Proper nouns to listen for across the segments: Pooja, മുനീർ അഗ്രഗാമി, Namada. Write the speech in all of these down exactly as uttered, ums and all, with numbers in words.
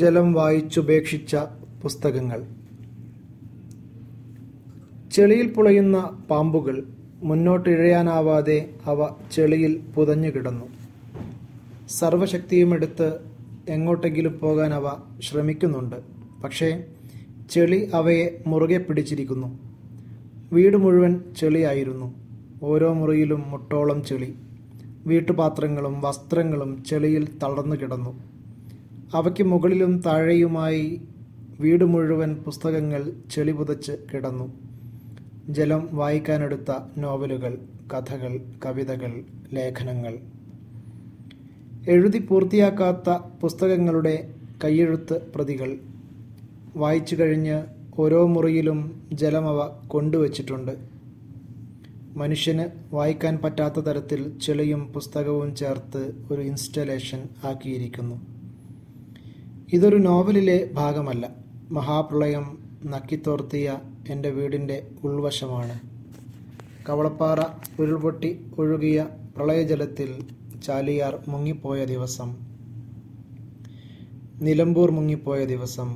ജലം വായിച്ചുപേക്ഷിച്ച പുസ്തകങ്ങൾ. ചെളിയിൽ പുളയുന്ന പാമ്പുകൾ മുന്നോട്ടിഴയാനാവാതെ അവ ചെളിയിൽ പുതഞ്ഞുകിടന്നു. സർവശക്തിയുമെടുത്ത് എങ്ങോട്ടെങ്കിലും പോകാൻ അവ ശ്രമിക്കുന്നുണ്ട്, പക്ഷേ ചെളി അവയെ മുറുകെ പിടിച്ചിരിക്കുന്നു. വീട് മുഴുവൻ ചെളിയായിരുന്നു, ഓരോ മുറിയിലും മുട്ടോളം ചെളി. വീട്ടുപാത്രങ്ങളും വസ്ത്രങ്ങളും ചെളിയിൽ തളർന്നു കിടന്നു. അവയ്ക്ക് മുകളിലും താഴെയുമായി വീട് മുഴുവൻ പുസ്തകങ്ങൾ ചെളി പുതച്ച് കിടന്നു. ജലം വായിക്കാനെടുത്ത നോവലുകൾ, കഥകൾ, കവിതകൾ, ലേഖനങ്ങൾ, എഴുതി പൂർത്തിയാക്കാത്ത പുസ്തകങ്ങളുടെ കയ്യെഴുത്ത് പ്രതികൾ. വായിച്ചു കഴിഞ്ഞ് ഓരോ മുറിയിലും ജലമവ കൊണ്ടുവച്ചിട്ടുണ്ട്. മനുഷ്യന് വായിക്കാൻ പറ്റാത്ത തരത്തിൽ ചെളിയും പുസ്തകവും ചേർത്ത് ഒരു ഇൻസ്റ്റലേഷൻ ആക്കിയിരിക്കുന്നു. ഇതൊരു നോവലിലെ ഭാഗമല്ല, മഹാപ്രളയം നക്കിത്തോർത്തിയ എൻ്റെ വീടിൻ്റെ ഉൾവശമാണ്. കവളപ്പാറ ഉരുൾപൊട്ടി ഒഴുകിയ പ്രളയജലത്തിൽ ചാലിയാർ മുങ്ങിപ്പോയ ദിവസം, നിലമ്പൂർ മുങ്ങിപ്പോയ ദിവസം,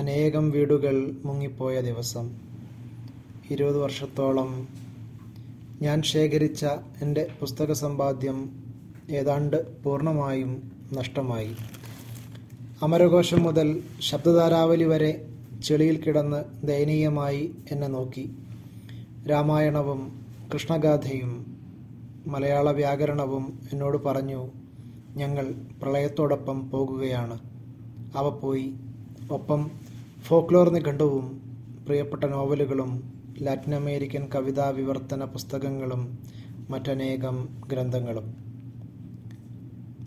അനേകം വീടുകൾ മുങ്ങിപ്പോയ ദിവസം, ഇരുപത് വർഷത്തോളം ഞാൻ ശേഖരിച്ച എൻ്റെ പുസ്തക സമ്പാദ്യം ഏതാണ്ട് പൂർണ്ണമായും നഷ്ടമായി. അമരകോശം മുതൽ ശബ്ദധാരാവലി വരെ ചെളിയിൽ കിടന്ന് ദയനീയമായി എന്നെ നോക്കി. രാമായണവും കൃഷ്ണഗാഥയും മലയാള വ്യാകരണവും എന്നോട് പറഞ്ഞു, ഞങ്ങൾ പ്രളയത്തോടൊപ്പം പോകുകയാണ്. അവ പോയി. ഒപ്പം ഫോക്ലോർ നിഘണ്ടുവും പ്രിയപ്പെട്ട നോവലുകളും ലാറ്റിൻ അമേരിക്കൻ കവിതാ വിവർത്തന പുസ്തകങ്ങളും മറ്റനേകം ഗ്രന്ഥങ്ങളും.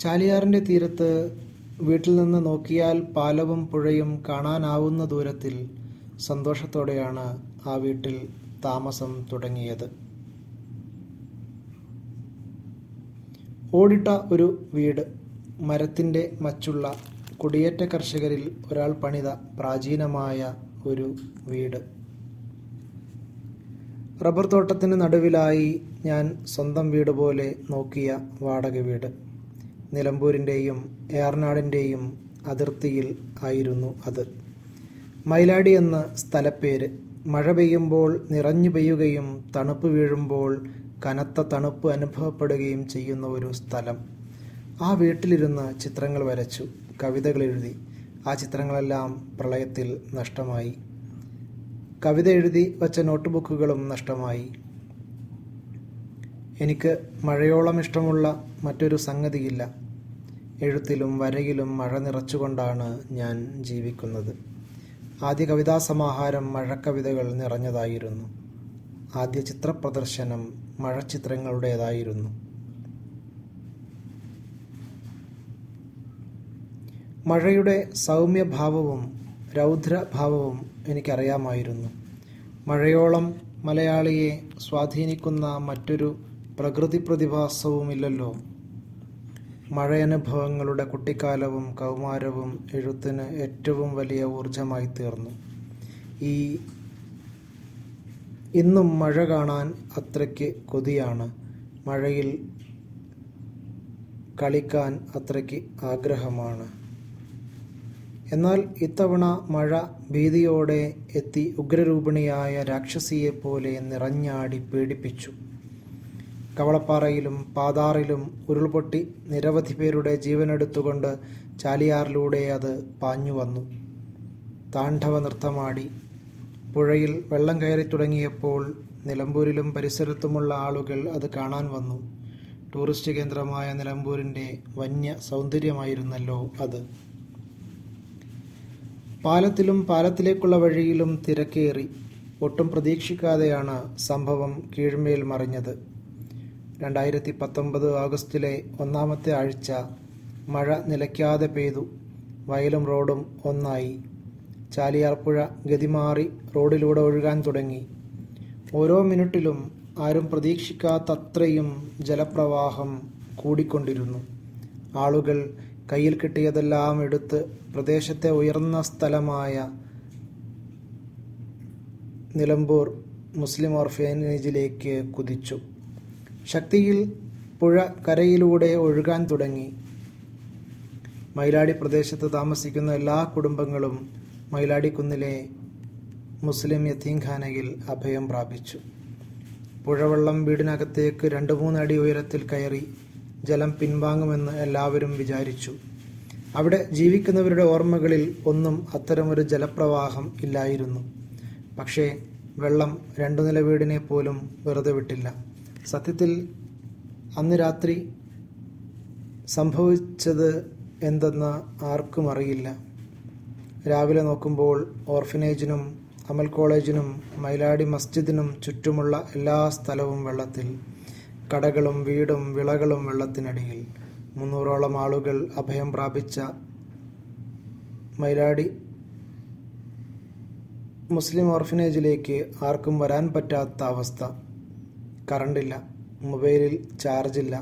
ചാലിയാറിൻ്റെ തീരത്ത് വീട്ടിൽ നിന്ന് നോക്കിയാൽ പാലവും പുഴയും കാണാനാവുന്ന ദൂരത്തിൽ സന്തോഷത്തോടെയാണ് ആ വീട്ടിൽ താമസം തുടങ്ങിയത്. ഓടിട്ട ഒരു വീട്, മരത്തിൻ്റെ മച്ചുള്ള കുടിയേറ്റ കർഷകരിൽ ഒരാൾ പണിത പ്രാചീനമായ ഒരു വീട്. റബ്ബർ തോട്ടത്തിന് നടുവിലായി ഞാൻ സ്വന്തം വീട് പോലെ നോക്കിയ വാടക വീട്. നിലമ്പൂരിൻ്റെയും ഏർനാടിൻ്റെയും അതിർത്തിയിൽ ആയിരുന്നു അത്. മൈലാടി എന്ന സ്ഥലപ്പേര്. മഴ പെയ്യുമ്പോൾ നിറഞ്ഞു പെയ്യുകയും തണുപ്പ് വീഴുമ്പോൾ കനത്ത തണുപ്പ് അനുഭവപ്പെടുകയും ചെയ്യുന്ന ഒരു സ്ഥലം. ആ വീട്ടിലിരുന്ന് ചിത്രങ്ങൾ വരച്ചു, കവിതകൾ എഴുതി. ആ ചിത്രങ്ങളെല്ലാം പ്രളയത്തിൽ നഷ്ടമായി. കവിത എഴുതി വച്ച നോട്ട്ബുക്കുകളും നഷ്ടമായി. എനിക്ക് മഴയോളം ഇഷ്ടമുള്ള മറ്റൊരു സംഗതിയില്ല. എഴുത്തിലും വരയിലും മഴ നിറച്ചുകൊണ്ടാണ് ഞാൻ ജീവിക്കുന്നത്. ആദ്യ കവിതാ സമാഹാരം മഴക്കവിതകൾ നിറഞ്ഞതായിരുന്നു. ആദ്യ ചിത്രപ്രദർശനം മഴച്ചിത്രങ്ങളുടേതായിരുന്നു. മഴയുടെ സൗമ്യഭാവവും രൗദ്രഭാവവും എനിക്കറിയാമായിരുന്നു. മഴയോളം മലയാളിയെ സ്വാധീനിക്കുന്ന മറ്റൊരു പ്രകൃതി പ്രതിഭാസവുമില്ലല്ലോ. മഴയനുഭവങ്ങളുടെ കുട്ടിക്കാലവും കൗമാരവും എഴുത്തിന് ഏറ്റവും വലിയ ഊർജമായി തീർന്നു. ഈ ഇന്നും മഴ കാണാൻ അത്രയ്ക്ക് കൊതിയാണ്. മഴയിൽ കളിക്കാൻ അത്രയ്ക്ക് ആഗ്രഹമാണ്. എന്നാൽ ഇത്തവണ മഴ ഭീതിയോടെ എത്തി ഉഗ്രരൂപിണിയായ രാക്ഷസിയെപ്പോലെ നിറഞ്ഞാടി പേടിപ്പിച്ചു. കവളപ്പാറയിലും പാതാറിലും ഉരുൾപൊട്ടി നിരവധി പേരുടെ ജീവനെടുത്തുകൊണ്ട് ചാലിയാറിലൂടെ അത് പാഞ്ഞു വന്നു. താണ്ഡവ നൃത്തമാടി. പുഴയിൽ വെള്ളം കയറി തുടങ്ങിയപ്പോൾ നിലമ്പൂരിലും പരിസരത്തുമുള്ള ആളുകൾ അത് കാണാൻ വന്നു. ടൂറിസ്റ്റ് കേന്ദ്രമായ നിലമ്പൂരിൻ്റെ വന്യ സൗന്ദര്യമായിരുന്നല്ലോ അത്. പാലത്തിലും പാലത്തിലേക്കുള്ള വഴിയിലും തിരക്കേറി. ഒട്ടും പ്രതീക്ഷിക്കാതെയാണ് സംഭവം കീഴ്മേൽ മറിഞ്ഞത്. രണ്ടായിരത്തി പത്തൊമ്പത് ആഗസ്റ്റിലെ ഒന്നാമത്തെ ആഴ്ച മഴ നിലയ്ക്കാതെ പെയ്തു. വയലും റോഡും ഒന്നായി. ചാലിയാർപ്പുഴ ഗതിമാറി റോഡിലൂടെ ഒഴുകാൻ തുടങ്ങി. ഓരോ മിനിറ്റിലും ആരും പ്രതീക്ഷിക്കാത്തത്രയും ജലപ്രവാഹം കൂടിക്കൊണ്ടിരുന്നു. ആളുകൾ കയ്യിൽ കിട്ടിയതെല്ലാം എടുത്ത് പ്രദേശത്തെ ഉയർന്ന സ്ഥലമായ നിലമ്പൂർ മുസ്ലിം ഓർഫനേജിലേക്ക് കുതിച്ചു. ശക്തിയിൽ പുഴ കരയിലൂടെ ഒഴുകാൻ തുടങ്ങി. മയിലാടി പ്രദേശത്ത് താമസിക്കുന്ന എല്ലാ കുടുംബങ്ങളും മയിലാടിക്കുന്നിലെ മുസ്ലിം യതീംഖാനയിൽ അഭയം പ്രാപിച്ചു. പുഴവെള്ളം വീടിനകത്തേക്ക് രണ്ട് മൂന്നടി ഉയരത്തിൽ കയറി ജലം പിൻവാങ്ങുമെന്ന് എല്ലാവരും വിചാരിച്ചു. അവിടെ ജീവിക്കുന്നവരുടെ ഓർമ്മകളിൽ ഒന്നും അത്തരമൊരു ജലപ്രവാഹം ഇല്ലായിരുന്നു. പക്ഷേ വെള്ളം രണ്ടു നില വീടിനെ പോലും വെറുതെ വിട്ടില്ല. സത്യത്തിൽ അന്ന് രാത്രി സംഭവിച്ചത് എന്തെന്ന് ആർക്കും അറിയില്ല. രാവിലെ നോക്കുമ്പോൾ ഓർഫനേജിനും അമൽ കോളേജിനും മയിലാടി മസ്ജിദിനും ചുറ്റുമുള്ള എല്ലാ സ്ഥലവും വെള്ളത്തിൽ. കടകളും വീടും വിളകളും വെള്ളത്തിനടിയിൽ. മുന്നൂറോളം ആളുകൾ അഭയം പ്രാപിച്ച മയിലാടി മുസ്ലിം ഓർഫനേജിലേക്ക് ആർക്കും വരാൻ പറ്റാത്ത അവസ്ഥ. കറണ്ടില്ല, മൊബൈലിൽ ചാർജില്ല.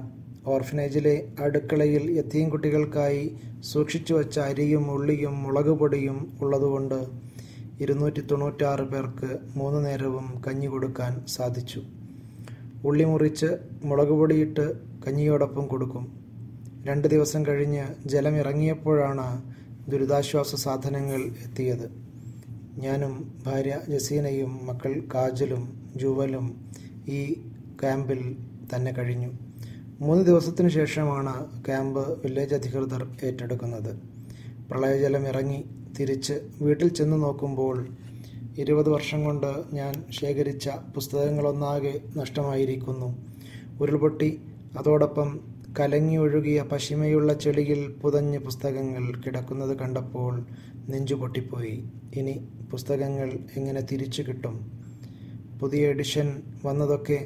ഓർഫനേജിലെ അടുക്കളയിൽ യതീം കുട്ടികൾക്കായി സൂക്ഷിച്ചു വച്ച അരിയും ഉള്ളിയും മുളക് പൊടിയും ഉള്ളതുകൊണ്ട് ഇരുന്നൂറ്റി തൊണ്ണൂറ്റാറ് പേർക്ക് മൂന്ന് നേരവും കഞ്ഞി കൊടുക്കാൻ സാധിച്ചു. ഉള്ളി മുറിച്ച് മുളക് പൊടിയിട്ട് കഞ്ഞിയോടൊപ്പം കൊടുക്കും. രണ്ട് ദിവസം കഴിഞ്ഞ് ജലം ഇറങ്ങിയപ്പോഴാണ് ദുരിതാശ്വാസ സാധനങ്ങൾ എത്തിയത്. ഞാനും ഭാര്യ ജസീനയും മക്കൾ കാജലും ജുവലും ഈ ക്യാമ്പിൽ തന്നെ കഴിഞ്ഞു. മൂന്ന് ദിവസത്തിനു ശേഷമാണ് ക്യാമ്പ് വില്ലേജ് അധികൃതർ ഏറ്റെടുക്കുന്നത്. പ്രളയജലം ഇറങ്ങി തിരിച്ച് വീട്ടിൽ ചെന്ന് നോക്കുമ്പോൾ ഇരുപത് വർഷം കൊണ്ട് ഞാൻ ശേഖരിച്ച പുസ്തകങ്ങളൊന്നാകെ നഷ്ടമായിരിക്കുന്നു. ഉരുൾപൊട്ടി അതോടൊപ്പം കലങ്ങിയൊഴുകിയ പശിമയുള്ള ചെളിയിൽ പുതഞ്ഞ് പുസ്തകങ്ങൾ കിടക്കുന്നത് കണ്ടപ്പോൾ നെഞ്ചു പൊട്ടിപ്പോയി. ഇനി പുസ്തകങ്ങൾ എങ്ങനെ തിരിച്ചു കിട്ടും? പുതിയ എഡിഷൻ വന്നതൊക്കെ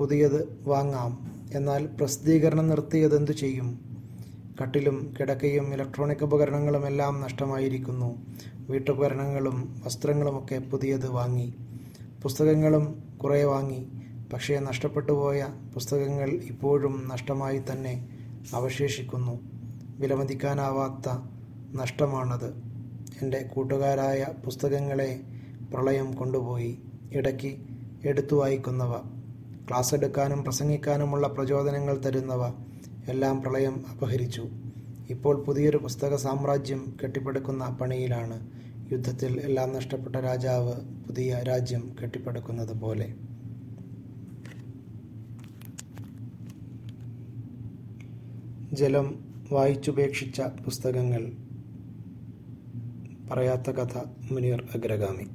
പുതിയത് വാങ്ങാം, എന്നാൽ പ്രസിദ്ധീകരണം നിർത്തിയതെന്തു ചെയ്യും? കട്ടിലും കിടക്കയും ഇലക്ട്രോണിക് ഉപകരണങ്ങളും എല്ലാം നഷ്ടമായിരിക്കുന്നു. വീട്ടുപകരണങ്ങളും വസ്ത്രങ്ങളുമൊക്കെ പുതിയത് വാങ്ങി. പുസ്തകങ്ങളും കുറേ വാങ്ങി. പക്ഷേ നഷ്ടപ്പെട്ടു പോയ പുസ്തകങ്ങൾ ഇപ്പോഴും നഷ്ടമായി തന്നെ അവശേഷിക്കുന്നു. വിലമതിക്കാനാവാത്ത നഷ്ടമാണത്. എൻ്റെ കൂട്ടുകാരായ പുസ്തകങ്ങളെ പ്രളയം കൊണ്ടുപോയി. ഇടയ്ക്ക് എടുത്തു വായിക്കുന്നവ, ക്ലാസ് എടുക്കാനും പ്രസംഗിക്കാനുമുള്ള പ്രചോദനങ്ങൾ തരുന്നവ എല്ലാം പ്രളയം അപഹരിച്ചു. ഇപ്പോൾ പുതിയൊരു പുസ്തക സാമ്രാജ്യം കെട്ടിപ്പടുക്കുന്ന പണിയിലാണ്. യുദ്ധത്തിൽ എല്ലാം നഷ്ടപ്പെട്ട രാജാവ് പുതിയ രാജ്യം കെട്ടിപ്പടുക്കുന്നത് പോലെ. ജലം വായിച്ചുപേക്ഷിച്ച പുസ്തകങ്ങൾ. പറയാത്ത കഥ, മുനീർ അഗ്രഗാമി.